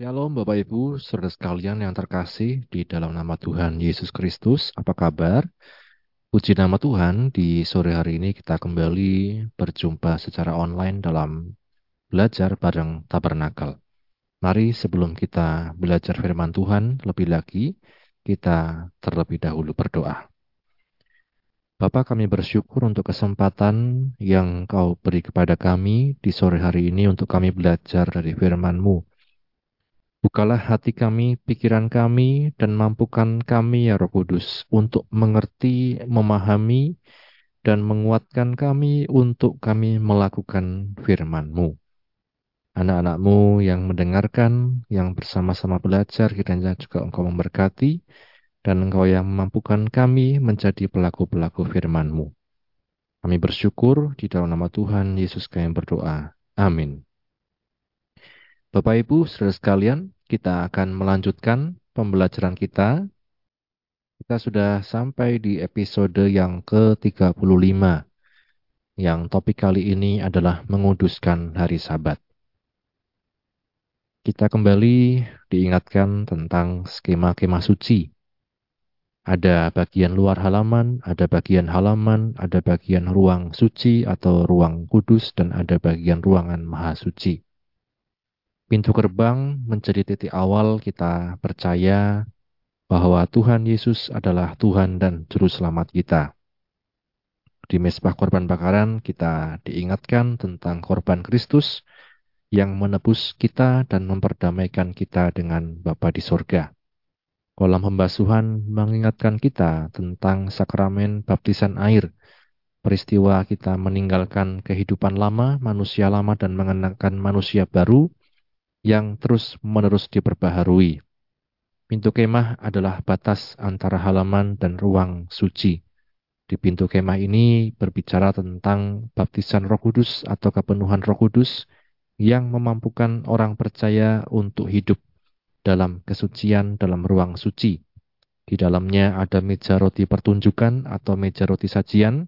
Shalom Bapak Ibu, saudara sekalian yang terkasih di dalam nama Tuhan Yesus Kristus, apa kabar? Puji nama Tuhan, di sore hari ini kita kembali berjumpa secara online dalam belajar bareng Tabernakel. Mari sebelum kita belajar firman Tuhan lebih lagi, kita terlebih dahulu berdoa. Bapa, kami bersyukur untuk kesempatan yang Kau beri kepada kami di sore hari ini untuk kami belajar dari firman-Mu. Bukalah hati kami, pikiran kami, dan mampukan kami, ya Roh Kudus, untuk mengerti, memahami, dan menguatkan kami untuk kami melakukan firman-Mu. Anak-anak-Mu yang mendengarkan, yang bersama-sama belajar, kiranya juga Engkau memberkati, dan Engkau yang memampukan kami menjadi pelaku-pelaku firman-Mu. Kami bersyukur di dalam nama Tuhan Yesus kami berdoa. Amin. Bapak Ibu, saudara sekalian, kita akan melanjutkan pembelajaran kita. Kita sudah sampai di episode yang ke-35. Yang topik kali ini adalah menguduskan hari Sabat. Kita kembali diingatkan tentang skema-skema suci. Ada bagian luar halaman, ada bagian halaman, ada bagian ruang suci atau ruang kudus, dan ada bagian ruangan mahasuci. Pintu gerbang menjadi titik awal kita percaya bahwa Tuhan Yesus adalah Tuhan dan Juru Selamat kita. Di Mezbah Korban Bakaran kita diingatkan tentang korban Kristus yang menebus kita dan memperdamaikan kita dengan Bapa di surga. Kolam pembasuhan mengingatkan kita tentang sakramen baptisan air, peristiwa kita meninggalkan kehidupan lama, manusia lama, dan mengenakan manusia baru yang terus-menerus diperbaharui. Pintu kemah adalah batas antara halaman dan ruang suci. Di pintu kemah ini berbicara tentang baptisan Roh Kudus atau kepenuhan Roh Kudus yang memampukan orang percaya untuk hidup dalam kesucian dalam ruang suci. Di dalamnya ada meja roti pertunjukan atau meja roti sajian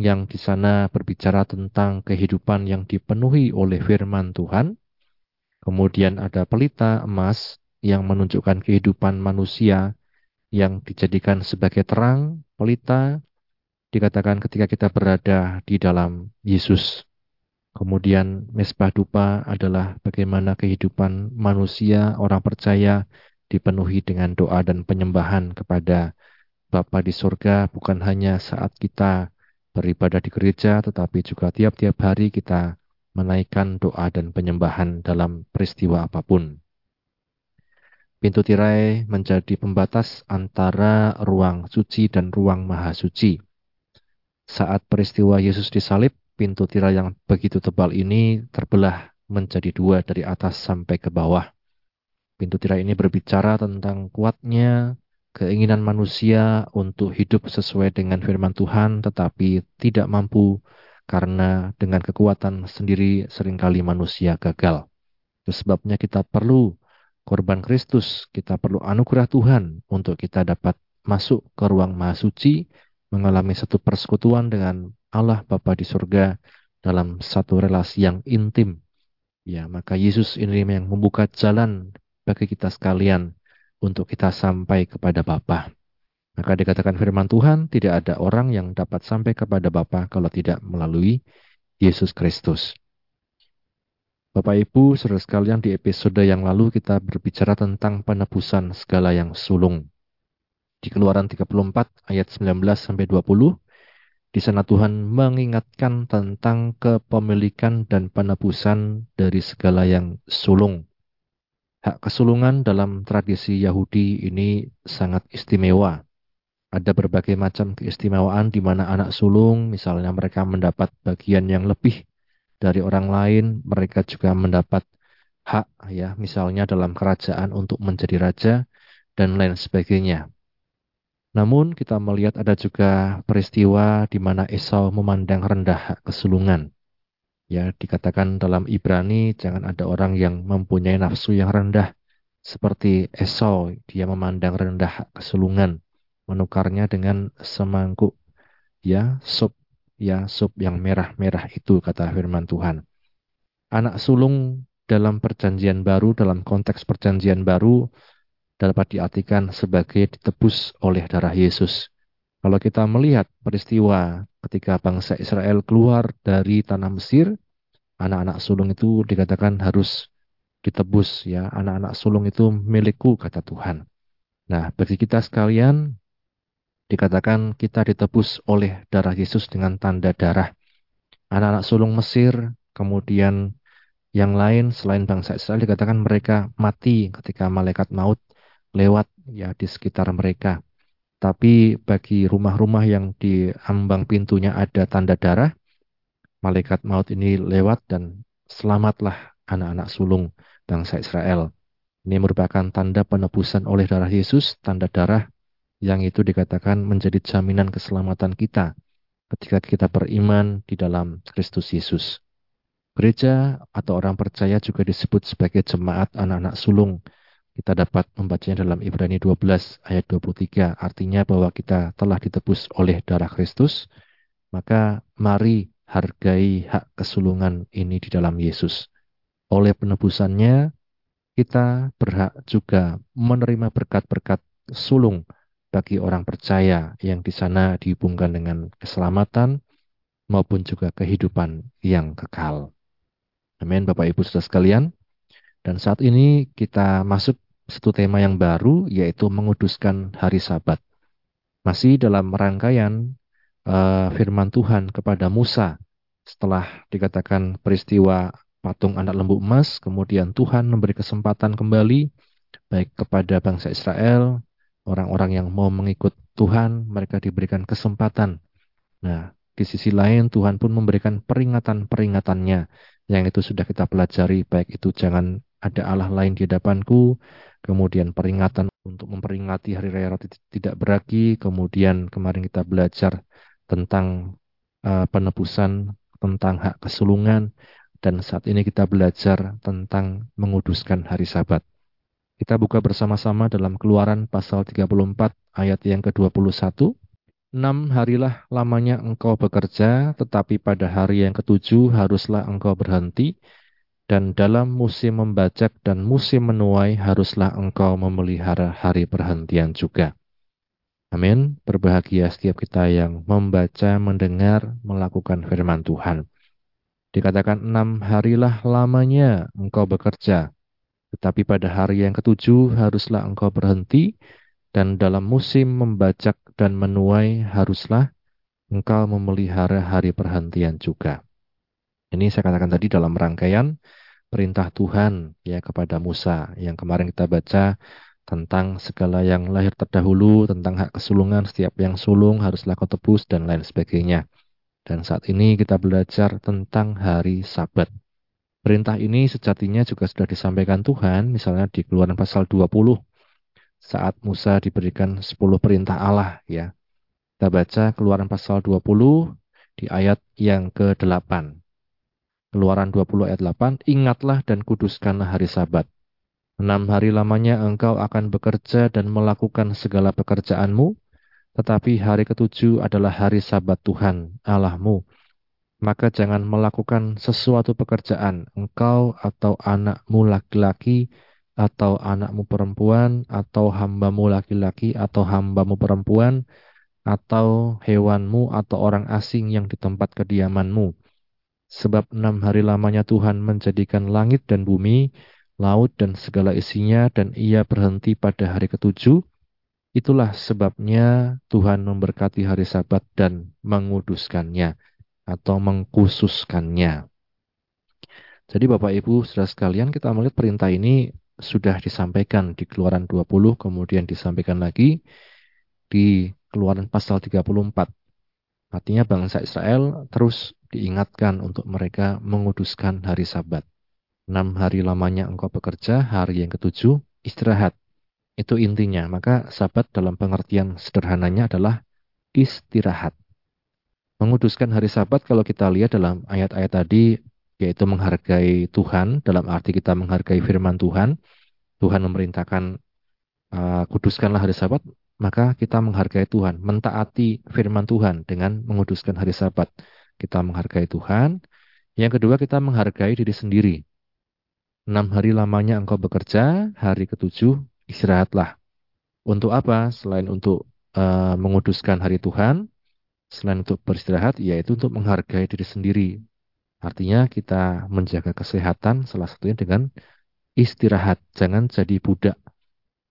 yang di sana berbicara tentang kehidupan yang dipenuhi oleh firman Tuhan. Kemudian ada pelita emas yang menunjukkan kehidupan manusia yang dijadikan sebagai terang. Pelita dikatakan ketika kita berada di dalam Yesus. Kemudian mezbah dupa adalah bagaimana kehidupan manusia, orang percaya dipenuhi dengan doa dan penyembahan kepada Bapa di surga. Bukan hanya saat kita beribadah di gereja, tetapi juga tiap-tiap hari kita menaikkan doa dan penyembahan dalam peristiwa apapun. Pintu tirai menjadi pembatas antara ruang suci dan ruang mahasuci. Saat peristiwa Yesus disalib, pintu tirai yang begitu tebal ini terbelah menjadi dua dari atas sampai ke bawah. Pintu tirai ini berbicara tentang kuatnya keinginan manusia untuk hidup sesuai dengan firman Tuhan, tetapi tidak mampu karena dengan kekuatan sendiri seringkali manusia gagal. Itu sebabnya kita perlu korban Kristus, kita perlu anugerah Tuhan untuk kita dapat masuk ke ruang mahasuci, mengalami satu persekutuan dengan Allah Bapa di surga dalam satu relasi yang intim. Ya, maka Yesus ini yang membuka jalan bagi kita sekalian untuk kita sampai kepada Bapa. Maka dikatakan firman Tuhan, tidak ada orang yang dapat sampai kepada Bapa kalau tidak melalui Yesus Kristus. Bapak Ibu, saudara sekalian, di episode yang lalu kita berbicara tentang penebusan segala yang sulung. Di Keluaran 34 ayat 19-20, di sana Tuhan mengingatkan tentang kepemilikan dan penebusan dari segala yang sulung. Hak kesulungan dalam tradisi Yahudi ini sangat istimewa. Ada berbagai macam keistimewaan di mana anak sulung, misalnya mereka mendapat bagian yang lebih dari orang lain, mereka juga mendapat hak, ya, misalnya dalam kerajaan untuk menjadi raja dan lain sebagainya. Namun kita melihat ada juga peristiwa di mana Esau memandang rendah hak kesulungan. Ya, dikatakan dalam Ibrani, jangan ada orang yang mempunyai nafsu yang rendah seperti Esau, dia memandang rendah hak kesulungan, menukarnya dengan semangkuk, ya, sup yang merah-merah itu, kata firman Tuhan. Anak sulung dalam perjanjian baru, dalam konteks perjanjian baru, dapat diartikan sebagai ditebus oleh darah Yesus. Kalau kita melihat peristiwa ketika bangsa Israel keluar dari tanah Mesir, anak-anak sulung itu dikatakan harus ditebus, ya, anak-anak sulung itu milikku, kata Tuhan. Nah, bagi kita sekalian, dikatakan kita ditebus oleh darah Yesus dengan tanda darah. Anak-anak sulung Mesir, kemudian yang lain selain bangsa Israel, dikatakan mereka mati ketika malaikat maut lewat, ya, di sekitar mereka. Tapi bagi rumah-rumah yang di ambang pintunya ada tanda darah, malaikat maut ini lewat dan selamatlah anak-anak sulung bangsa Israel. Ini merupakan tanda penebusan oleh darah Yesus, tanda darah yang itu dikatakan menjadi jaminan keselamatan kita ketika kita beriman di dalam Kristus Yesus. Gereja atau orang percaya juga disebut sebagai jemaat anak-anak sulung. Kita dapat membacanya dalam Ibrani 12 ayat 23. Artinya bahwa kita telah ditebus oleh darah Kristus. Maka mari hargai hak kesulungan ini di dalam Yesus. Oleh penebusannya, kita berhak juga menerima berkat-berkat sulung bagi orang percaya yang di sana dihubungkan dengan keselamatan maupun juga kehidupan yang kekal. Amin, Bapak Ibu Saudara sekalian. Dan saat ini kita masuk satu tema yang baru, yaitu menguduskan hari Sabat. Masih dalam rangkaian firman Tuhan kepada Musa setelah dikatakan peristiwa patung anak lembu emas, kemudian Tuhan memberi kesempatan kembali baik kepada bangsa Israel, orang-orang yang mau mengikut Tuhan, mereka diberikan kesempatan. Nah, di sisi lain Tuhan pun memberikan peringatan-peringatannya. Yang itu sudah kita pelajari, baik itu jangan ada Allah lain di hadapanku, kemudian peringatan untuk memperingati hari raya roti tidak beragi, kemudian kemarin kita belajar tentang penebusan, tentang hak kesulungan, dan saat ini kita belajar tentang menguduskan hari Sabat. Kita buka bersama-sama dalam Keluaran pasal 34 ayat yang ke-21. 6 harilah lamanya engkau bekerja, tetapi pada hari yang ke-7 haruslah engkau berhenti, dan dalam musim membajak dan musim menuai haruslah engkau memelihara hari perhentian juga. Amin. Berbahagia setiap kita yang membaca, mendengar, melakukan firman Tuhan. Dikatakan 6 harilah lamanya engkau bekerja, tetapi pada hari yang ke-7 haruslah engkau berhenti, dan dalam musim membajak dan menuai haruslah engkau memelihara hari perhentian juga. Ini saya katakan tadi dalam rangkaian perintah Tuhan, ya, kepada Musa yang kemarin kita baca tentang segala yang lahir terdahulu, tentang hak kesulungan, setiap yang sulung haruslah kau tebus dan lain sebagainya. Dan saat ini kita belajar tentang hari Sabat. Perintah ini sejatinya juga sudah disampaikan Tuhan, misalnya di Keluaran pasal 20. Saat Musa diberikan 10 perintah Allah, ya. Kita baca Keluaran pasal 20 di ayat yang ke-8. Keluaran 20 ayat 8, ingatlah dan kuduskanlah hari Sabat. 6 hari lamanya engkau akan bekerja dan melakukan segala pekerjaanmu, tetapi hari ke-7 adalah hari Sabat Tuhan Allahmu. Maka jangan melakukan sesuatu pekerjaan, engkau atau anakmu laki-laki, atau anakmu perempuan, atau hambamu laki-laki, atau hambamu perempuan, atau hewanmu, atau orang asing yang di tempat kediamanmu. Sebab 6 hari lamanya Tuhan menjadikan langit dan bumi, laut dan segala isinya, dan ia berhenti pada hari ke-7. Itulah sebabnya Tuhan memberkati hari Sabat dan menguduskannya, atau mengkhususkannya. Jadi Bapak Ibu Saudara sekalian, kita melihat perintah ini sudah disampaikan di Keluaran 20, kemudian disampaikan lagi di Keluaran pasal 34. Artinya bangsa Israel terus diingatkan untuk mereka menguduskan hari Sabat. 6 hari lamanya engkau bekerja, hari yang ke-7 istirahat. Itu intinya. Maka Sabat dalam pengertian sederhananya adalah istirahat. Menguduskan hari Sabat kalau kita lihat dalam ayat-ayat tadi, yaitu menghargai Tuhan, dalam arti kita menghargai firman Tuhan. Tuhan memerintahkan kuduskanlah hari Sabat, maka kita menghargai Tuhan, mentaati firman Tuhan dengan menguduskan hari Sabat. Kita menghargai Tuhan. Yang kedua, kita menghargai diri sendiri. 6 hari lamanya engkau bekerja, hari ke-7 istirahatlah. Untuk apa? Selain untuk menguduskan hari Tuhan, selain untuk beristirahat, yaitu untuk menghargai diri sendiri. Artinya kita menjaga kesehatan salah satunya dengan istirahat. Jangan jadi budak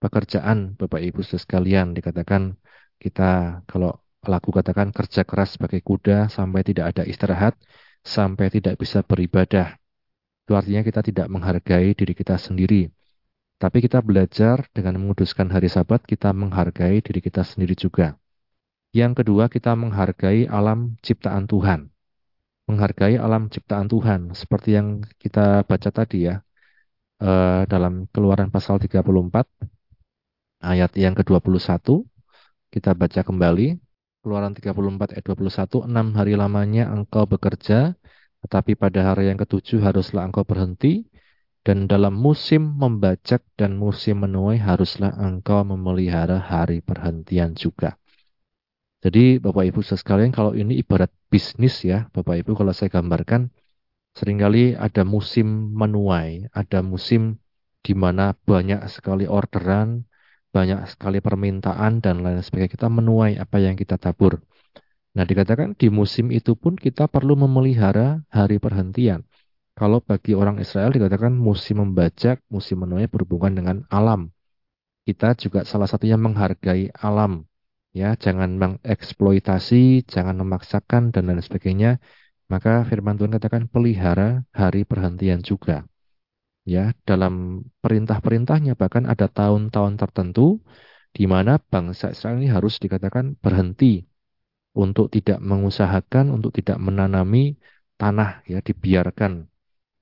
pekerjaan, Bapak Ibu sekalian. Dikatakan kita kalau laku katakan kerja keras sebagai kuda sampai tidak ada istirahat, sampai tidak bisa beribadah. Itu artinya kita tidak menghargai diri kita sendiri. Tapi kita belajar dengan menguduskan hari Sabat, kita menghargai diri kita sendiri juga. Yang kedua, kita menghargai alam ciptaan Tuhan. Menghargai alam ciptaan Tuhan. Seperti yang kita baca tadi ya, dalam Keluaran pasal 34, ayat yang ke-21, kita baca kembali. Keluaran 34 ayat 21, 6 hari lamanya engkau bekerja, tetapi pada hari yang ke-7 haruslah engkau berhenti, dan dalam musim membajak dan musim menuai haruslah engkau memelihara hari perhentian juga. Jadi Bapak Ibu sekalian, kalau ini ibarat bisnis ya Bapak Ibu, kalau saya gambarkan, seringkali ada musim menuai, ada musim di mana banyak sekali orderan, banyak sekali permintaan dan lain sebagainya. Kita menuai apa yang kita tabur. Nah, dikatakan di musim itu pun kita perlu memelihara hari perhentian. Kalau bagi orang Israel dikatakan musim membajak, musim menuai berhubungan dengan alam. Kita juga salah satunya menghargai alam. Ya, jangan mengeksploitasi, jangan memaksakan dan lain sebagainya. Maka firman Tuhan katakan pelihara hari perhentian juga. Ya, dalam perintah-perintahnya bahkan ada tahun-tahun tertentu di mana bangsa Israel ini harus dikatakan berhenti. Untuk tidak mengusahakan, untuk tidak menanami tanah, ya dibiarkan,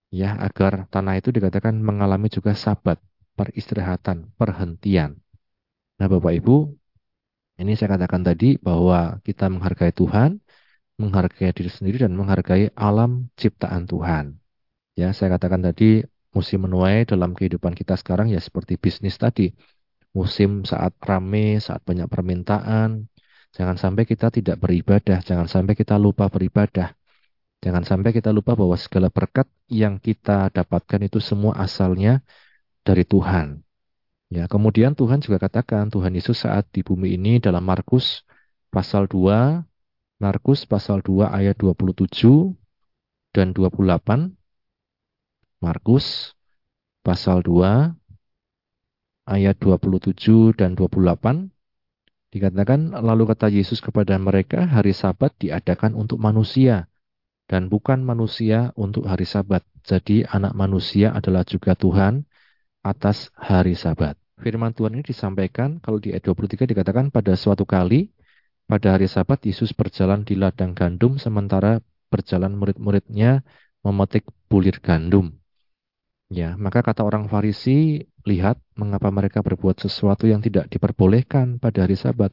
ya agar tanah itu dikatakan mengalami juga sabat, peristirahatan, perhentian. Nah, Bapak Ibu, ini saya katakan tadi bahwa kita menghargai Tuhan, menghargai diri sendiri dan menghargai alam ciptaan Tuhan. Ya, saya katakan tadi musim menuai dalam kehidupan kita sekarang ya seperti bisnis tadi, musim saat ramai, saat banyak permintaan. Jangan sampai kita tidak beribadah, jangan sampai kita lupa beribadah. Jangan sampai kita lupa bahwa segala berkat yang kita dapatkan itu semua asalnya dari Tuhan. Ya, kemudian Tuhan juga katakan, Tuhan Yesus saat di bumi ini dalam Markus pasal 2, Markus pasal 2 ayat 27 dan 28. Markus pasal 2 ayat 27 dan 28. Dikatakan, lalu kata Yesus kepada mereka, hari Sabat diadakan untuk manusia, dan bukan manusia untuk hari Sabat. Jadi anak manusia adalah juga Tuhan atas hari Sabat. Firman Tuhan ini disampaikan, kalau di ayat 23 dikatakan, pada suatu kali, pada hari Sabat, Yesus berjalan di ladang gandum, sementara berjalan murid-muridnya memetik bulir gandum. Ya, maka kata orang Farisi, lihat mengapa mereka berbuat sesuatu yang tidak diperbolehkan pada hari Sabat.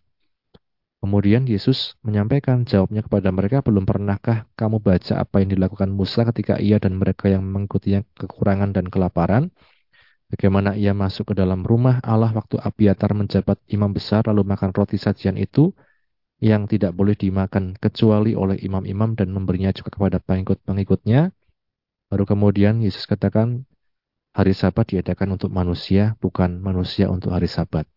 Kemudian Yesus menyampaikan jawabnya kepada mereka, belum pernahkah kamu baca apa yang dilakukan Musa ketika ia dan mereka yang mengikutinya kekurangan dan kelaparan? Bagaimana ia masuk ke dalam rumah Allah waktu Abiatar menjabat imam besar, lalu makan roti sajian itu yang tidak boleh dimakan kecuali oleh imam-imam dan memberinya juga kepada pengikut-pengikutnya. Baru kemudian Yesus katakan, hari Sabat diadakan untuk manusia, bukan manusia untuk hari Sabat.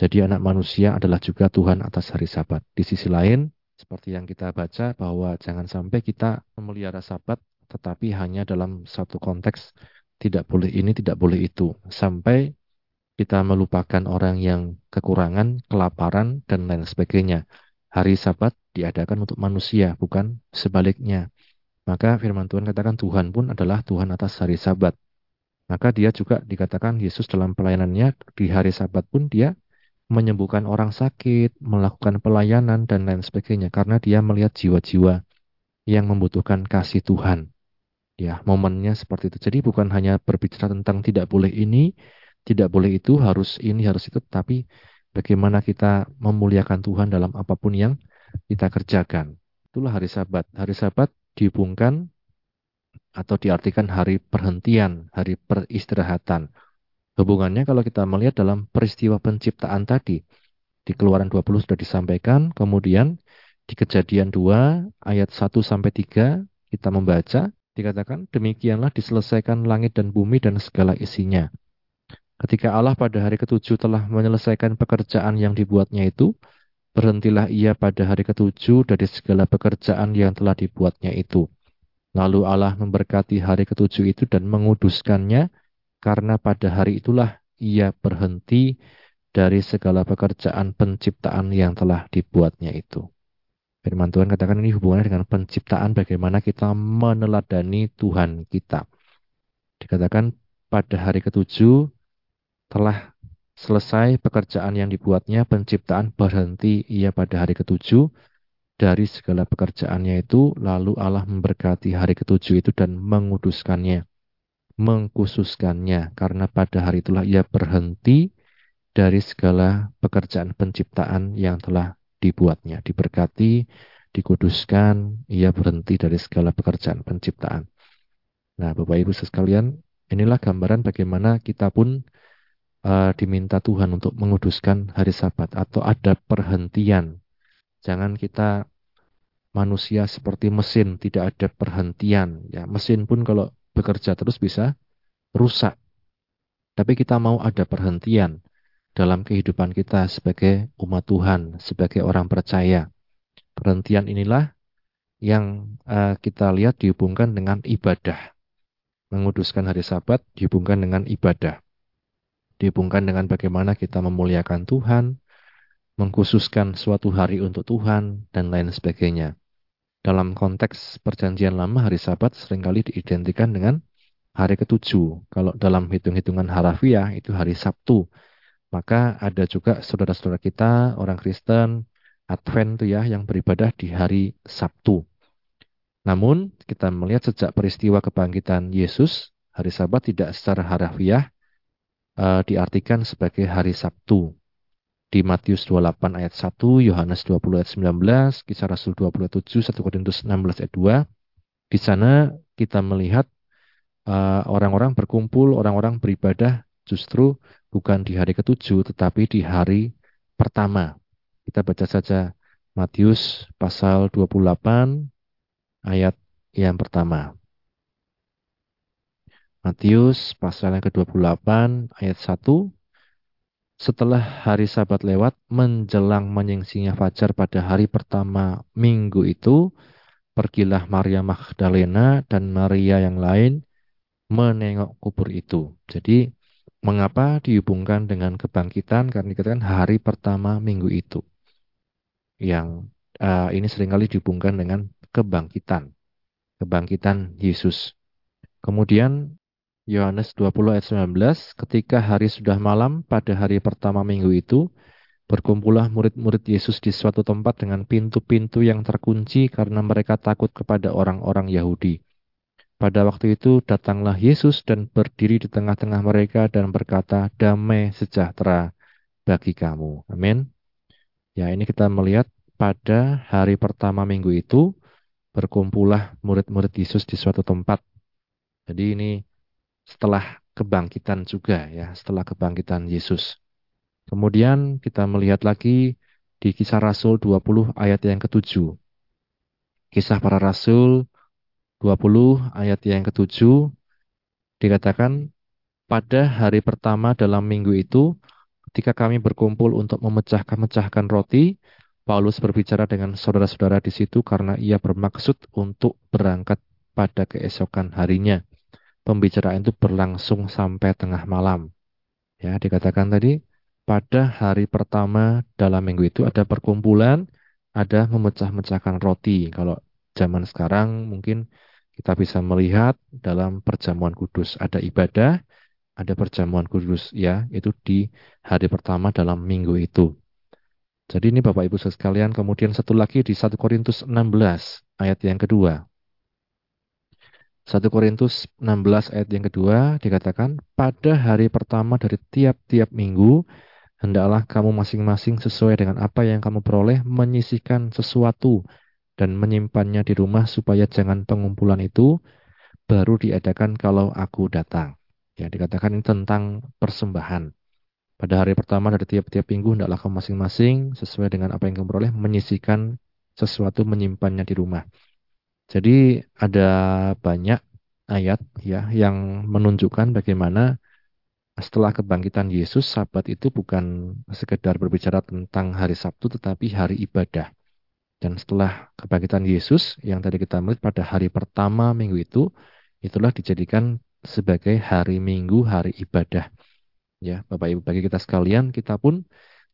Jadi anak manusia adalah juga Tuhan atas hari Sabat. Di sisi lain, seperti yang kita baca bahwa jangan sampai kita memelihara Sabat, tetapi hanya dalam satu konteks, tidak boleh ini, tidak boleh itu. Sampai kita melupakan orang yang kekurangan, kelaparan, dan lain sebagainya. Hari Sabat diadakan untuk manusia, bukan sebaliknya. Maka firman Tuhan katakan Tuhan pun adalah Tuhan atas hari Sabat. Maka dia juga dikatakan Yesus dalam pelayanannya di hari Sabat pun dia menyembuhkan orang sakit, melakukan pelayanan dan lain sebagainya. Karena dia melihat jiwa-jiwa yang membutuhkan kasih Tuhan. Ya, momennya seperti itu. Jadi bukan hanya berbicara tentang tidak boleh ini, tidak boleh itu, harus ini, harus itu. Tapi bagaimana kita memuliakan Tuhan dalam apapun yang kita kerjakan. Itulah hari Sabat. Hari Sabat dihubungkan atau diartikan hari perhentian, hari peristirahatan. Hubungannya kalau kita melihat dalam peristiwa penciptaan tadi, di Keluaran 20 sudah disampaikan, kemudian di Kejadian 2 ayat 1-3 kita membaca, Dikatakan, demikianlah diselesaikan langit dan bumi dan segala isinya. Ketika Allah pada hari ketujuh telah menyelesaikan pekerjaan yang dibuatnya itu, berhentilah ia pada hari ketujuh dari segala pekerjaan yang telah dibuatnya itu. Lalu Allah memberkati hari ketujuh itu dan menguduskannya, karena pada hari itulah ia berhenti dari segala pekerjaan penciptaan yang telah dibuatnya itu. Firman Tuhan katakan ini hubungannya dengan penciptaan, bagaimana kita meneladani Tuhan kita. Dikatakan pada hari ketujuh telah selesai pekerjaan yang dibuatnya, penciptaan, berhenti ia pada hari ketujuh dari segala pekerjaannya itu, lalu Allah memberkati hari ketujuh itu dan menguduskannya, mengkhususkannya, karena pada hari itulah ia berhenti dari segala pekerjaan penciptaan yang telah dibuatnya. Diberkati, dikuduskan, ia berhenti dari segala pekerjaan penciptaan. Nah, Bapak Ibu sekalian, inilah gambaran bagaimana kita pun diminta Tuhan untuk menguduskan hari Sabat, atau ada perhentian. Jangan kita manusia seperti mesin, tidak ada perhentian. Ya, mesin pun kalau bekerja terus bisa rusak. Tapi kita mau ada perhentian dalam kehidupan kita sebagai umat Tuhan, sebagai orang percaya. Perhentian inilah yang kita lihat dihubungkan dengan ibadah. Menguduskan hari Sabat dihubungkan dengan ibadah. Dihubungkan dengan bagaimana kita memuliakan Tuhan, mengkhususkan suatu hari untuk Tuhan, dan lain sebagainya. Dalam konteks perjanjian lama, hari Sabat seringkali diidentikan dengan hari ketujuh. Kalau dalam hitung-hitungan harafiah itu hari Sabtu. Maka ada juga saudara-saudara kita, orang Kristen, Advent itu ya, yang beribadah di hari Sabtu. Namun, kita melihat sejak peristiwa kebangkitan Yesus, hari Sabat tidak secara harafiah diartikan sebagai hari Sabtu. Di Matius 28 ayat 1, Yohanes 20 ayat 19, Kisah Rasul 27, 1 Korintus 16 ayat 2, di sana kita melihat orang-orang berkumpul, orang-orang beribadah justru bukan di hari ketujuh, tetapi di hari pertama. Kita baca saja Matius pasal 28 ayat yang pertama. Matius pasal yang ke-28 ayat 1. Setelah hari Sabat lewat, menjelang menyingsingnya fajar pada hari pertama minggu itu, pergilah Maria Magdalena dan Maria yang lain menengok kubur itu. Jadi, mengapa dihubungkan dengan kebangkitan? Karena dikatakan hari pertama minggu itu. Yang ini seringkali dihubungkan dengan kebangkitan. Kebangkitan Yesus. Kemudian Yohanes 20 ayat 19, ketika hari sudah malam pada hari pertama minggu itu, berkumpullah murid-murid Yesus di suatu tempat dengan pintu-pintu yang terkunci karena mereka takut kepada orang-orang Yahudi. Pada waktu itu datanglah Yesus dan berdiri di tengah-tengah mereka dan berkata, damai sejahtera bagi kamu. Amin. Ya, ini kita melihat pada hari pertama minggu itu berkumpullah murid-murid Yesus di suatu tempat. Jadi ini setelah kebangkitan juga ya, setelah kebangkitan Yesus. Kemudian kita melihat lagi di Kisah Rasul 20 ayat yang ke-7. Kisah Para Rasul 20 ayat yang ke-7 dikatakan, pada hari pertama dalam minggu itu, ketika kami berkumpul untuk memecah-mecahkan roti, Paulus berbicara dengan saudara-saudara di situ karena ia bermaksud untuk berangkat pada keesokan harinya. Pembicaraan itu berlangsung sampai tengah malam. Ya, dikatakan tadi, pada hari pertama dalam minggu itu ada perkumpulan, ada memecah-mecahkan roti. Kalau zaman sekarang mungkin kita bisa melihat dalam perjamuan kudus. Ada ibadah, ada perjamuan kudus. Ya, itu di hari pertama dalam minggu itu. Jadi ini Bapak Ibu sekalian. Kemudian satu lagi di 1 Korintus 16 ayat yang kedua. 1 Korintus 16 ayat yang kedua dikatakan, pada hari pertama dari tiap-tiap minggu, hendaklah kamu masing-masing sesuai dengan apa yang kamu peroleh menyisihkan sesuatu dan menyimpannya di rumah supaya jangan pengumpulan itu baru diadakan kalau aku datang. Ya, dikatakan ini tentang persembahan. Pada hari pertama dari tiap-tiap minggu hendaklah kamu masing-masing sesuai dengan apa yang kamu peroleh menyisihkan sesuatu, menyimpannya di rumah. Jadi ada banyak ayat ya yang menunjukkan bagaimana setelah kebangkitan Yesus, Sabat itu bukan sekedar berbicara tentang hari Sabtu tetapi hari ibadah. Dan setelah kebangkitan Yesus yang tadi kita melihat pada hari pertama minggu itu, itulah dijadikan sebagai hari Minggu, hari ibadah. Ya, Bapak Ibu, bagi kita sekalian, kita pun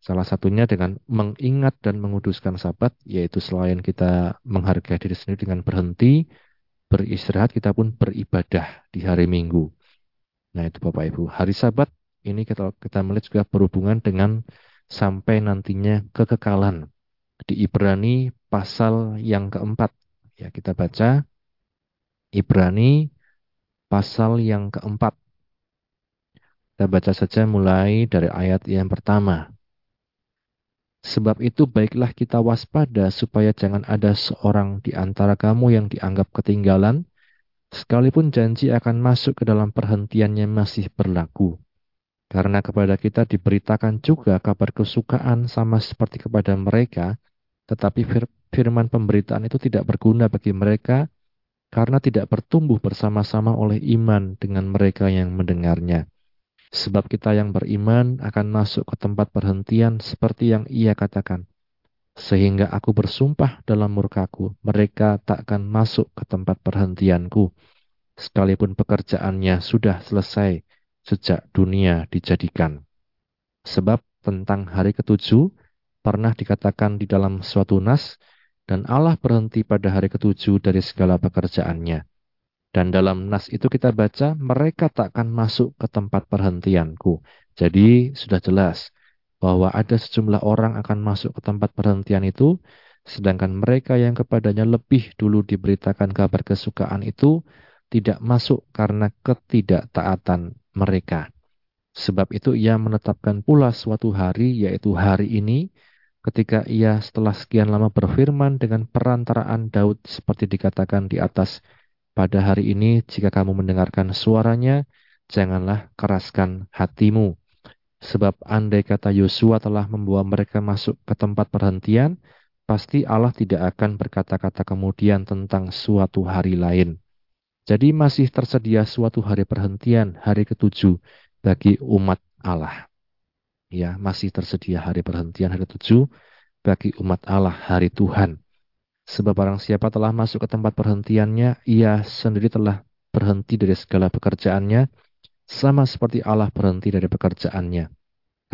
salah satunya dengan mengingat dan menguduskan Sabat, yaitu selain kita menghargai diri sendiri dengan berhenti beristirahat, kita pun beribadah di hari Minggu. Nah, itu Bapak Ibu, hari Sabat ini kita melihat juga berhubungan dengan sampai nantinya kekekalan. Di Ibrani pasal yang keempat, ya, kita baca Ibrani pasal yang keempat. Kita baca saja mulai dari ayat yang pertama. Sebab itu baiklah kita waspada supaya jangan ada seorang di antara kamu yang dianggap ketinggalan, sekalipun janji akan masuk ke dalam perhentiannya masih berlaku. Karena kepada kita diberitakan juga kabar kesukaan sama seperti kepada mereka, tetapi firman pemberitaan itu tidak berguna bagi mereka, karena tidak bertumbuh bersama-sama oleh iman dengan mereka yang mendengarnya. Sebab kita yang beriman akan masuk ke tempat perhentian seperti yang ia katakan. Sehingga aku bersumpah dalam murkaku, mereka takkan masuk ke tempat perhentianku, sekalipun pekerjaannya sudah selesai sejak dunia dijadikan. Sebab tentang hari ketujuh pernah dikatakan di dalam suatu nas, dan Allah berhenti pada hari ketujuh dari segala pekerjaannya. Dan dalam nas itu kita baca, mereka takkan masuk ke tempat perhentianku. Jadi sudah jelas bahwa ada sejumlah orang akan masuk ke tempat perhentian itu, sedangkan mereka yang kepadanya lebih dulu diberitakan kabar kesukaan itu tidak masuk karena ketidaktaatan mereka. Sebab itu ia menetapkan pula suatu hari, yaitu hari ini, ketika ia setelah sekian lama berfirman dengan perantaraan Daud seperti dikatakan di atas, pada hari ini jika kamu mendengarkan suaranya, janganlah keraskan hatimu. Sebab andai kata Yosua telah membawa mereka masuk ke tempat perhentian, pasti Allah tidak akan berkata-kata kemudian tentang suatu hari lain. Jadi masih tersedia suatu hari perhentian, hari ketujuh bagi umat Allah. Ya, masih tersedia hari perhentian hari ketujuh bagi umat Allah, hari Tuhan. Sebab barang siapa telah masuk ke tempat perhentiannya, ia sendiri telah berhenti dari segala pekerjaannya, sama seperti Allah berhenti dari pekerjaannya.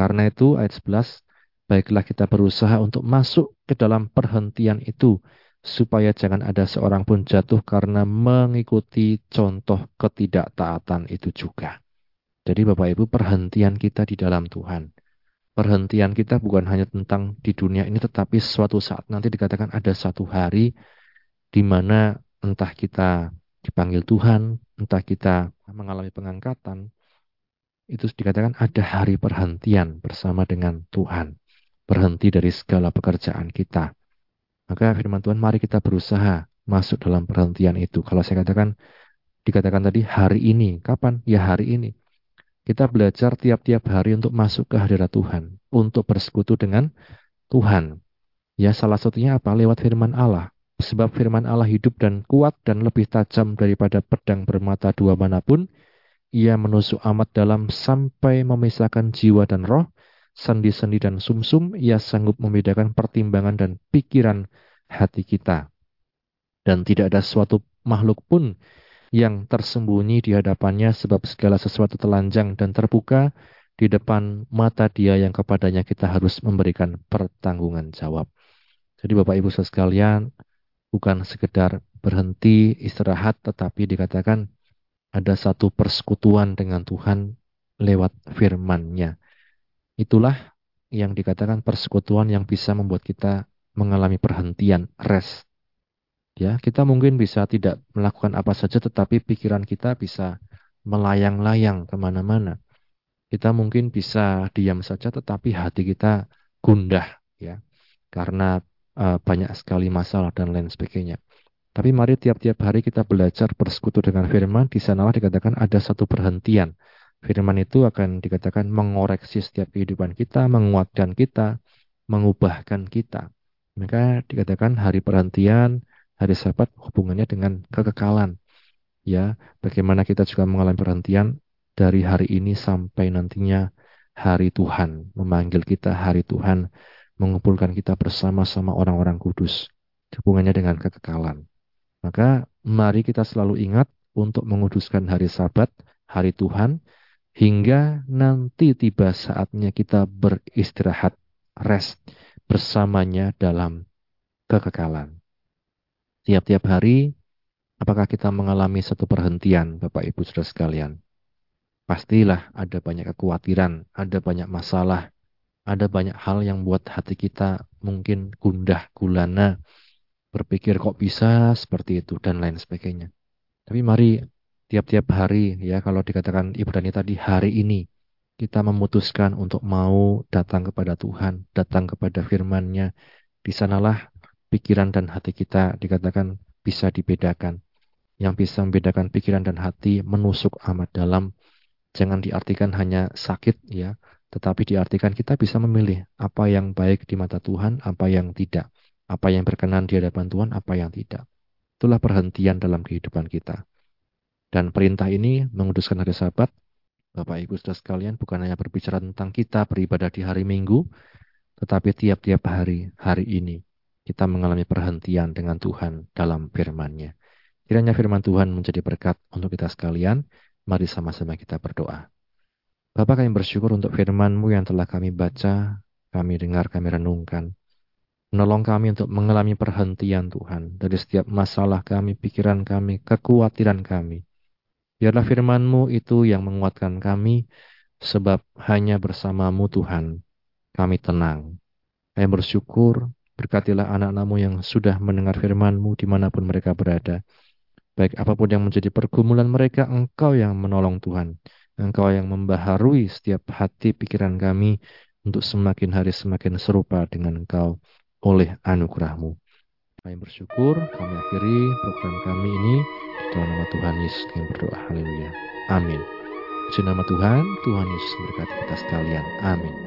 Karena itu, ayat 11, baiklah kita berusaha untuk masuk ke dalam perhentian itu, supaya jangan ada seorang pun jatuh karena mengikuti contoh ketidaktaatan itu juga. Jadi Bapak Ibu, perhentian kita di dalam Tuhan. Perhentian kita bukan hanya tentang di dunia ini, tetapi suatu saat nanti dikatakan ada satu hari di mana entah kita dipanggil Tuhan, entah kita mengalami pengangkatan, itu dikatakan ada hari perhentian bersama dengan Tuhan. Berhenti dari segala pekerjaan kita. Maka firman Tuhan, mari kita berusaha masuk dalam perhentian itu. Kalau saya katakan, dikatakan tadi hari ini, kapan? Ya hari ini. Kita belajar tiap-tiap hari untuk masuk ke hadirat Tuhan, untuk bersekutu dengan Tuhan. Ya, salah satunya apa? Lewat firman Allah. Sebab firman Allah hidup dan kuat dan lebih tajam daripada pedang bermata dua manapun. Ia menusuk amat dalam sampai memisahkan jiwa dan roh, sendi-sendi dan sumsum. Ia sanggup membedakan pertimbangan dan pikiran hati kita. Dan tidak ada suatu makhluk pun yang tersembunyi di hadapannya, sebab segala sesuatu telanjang dan terbuka di depan mata Dia yang kepadanya kita harus memberikan pertanggungan jawab. Jadi Bapak Ibu sekalian, bukan sekedar berhenti istirahat, tetapi dikatakan ada satu persekutuan dengan Tuhan lewat firman-Nya. Itulah yang dikatakan persekutuan yang bisa membuat kita mengalami perhentian, rest. Ya, kita mungkin bisa tidak melakukan apa saja, tetapi pikiran kita bisa melayang-layang kemana-mana. Kita mungkin bisa diam saja, tetapi hati kita gundah, ya, karena banyak sekali masalah dan lain sebagainya. Tapi mari tiap-tiap hari kita belajar bersekutu dengan firman. Di sanalah dikatakan ada satu perhentian. Firman itu akan dikatakan mengoreksi setiap kehidupan kita, menguatkan kita, mengubahkan kita. Maka dikatakan hari perhentian, hari Sabat hubungannya dengan kekekalan. ya, bagaimana kita juga mengalami perhentian dari hari ini sampai nantinya hari Tuhan memanggil kita, hari Tuhan mengumpulkan kita bersama-sama orang-orang kudus, hubungannya dengan kekekalan. Maka mari kita selalu ingat untuk menguduskan hari Sabat, hari Tuhan, hingga nanti tiba saatnya kita beristirahat, rest bersamanya dalam kekekalan. Tiap-tiap hari, apakah kita mengalami satu perhentian, Bapak Ibu Saudara sekalian? Pastilah ada banyak kekhawatiran, ada banyak masalah, ada banyak hal yang buat hati kita mungkin gundah gulana, berpikir kok bisa seperti itu, dan lain sebagainya. Tapi mari tiap-tiap hari, ya, kalau dikatakan Ibu Dhani tadi, hari ini kita memutuskan untuk mau datang kepada Tuhan, datang kepada firman-Nya. Di sanalah pikiran dan hati kita dikatakan bisa dibedakan. Yang bisa membedakan pikiran dan hati menusuk amat dalam. Jangan diartikan hanya sakit, ya, tetapi diartikan kita bisa memilih apa yang baik di mata Tuhan, apa yang tidak, apa yang berkenan di hadapan Tuhan, apa yang tidak. Itulah perhentian dalam kehidupan kita. Dan perintah ini menguduskan hari Sabat, Bapak Ibu Saudara sekalian, bukan hanya berbicara tentang kita beribadah di hari Minggu, tetapi tiap-tiap hari, hari ini kita mengalami perhentian dengan Tuhan dalam firman-Nya. Kiranya firman Tuhan menjadi berkat untuk kita sekalian. Mari sama-sama kita berdoa. Bapa, kami bersyukur untuk firman-Mu yang telah kami baca, kami dengar, kami renungkan. Menolong kami untuk mengalami perhentian Tuhan dari setiap masalah kami, pikiran kami, kekhawatiran kami. Biarlah firman-Mu itu yang menguatkan kami, sebab hanya bersama-Mu Tuhan kami tenang. Kami bersyukur, berkatilah anak-anak-Mu yang sudah mendengar firman-Mu dimanapun mereka berada. Baik apapun yang menjadi pergumulan mereka, Engkau yang menolong Tuhan. Engkau yang membaharui setiap hati pikiran kami untuk semakin hari semakin serupa dengan Engkau oleh anugerah-Mu. Kami bersyukur, kami akhiri program kami ini dalam nama Tuhan Yesus kami berdoa. Haleluya. Amin. Puji nama Tuhan, Tuhan Yesus memberkati kita sekalian. Amin.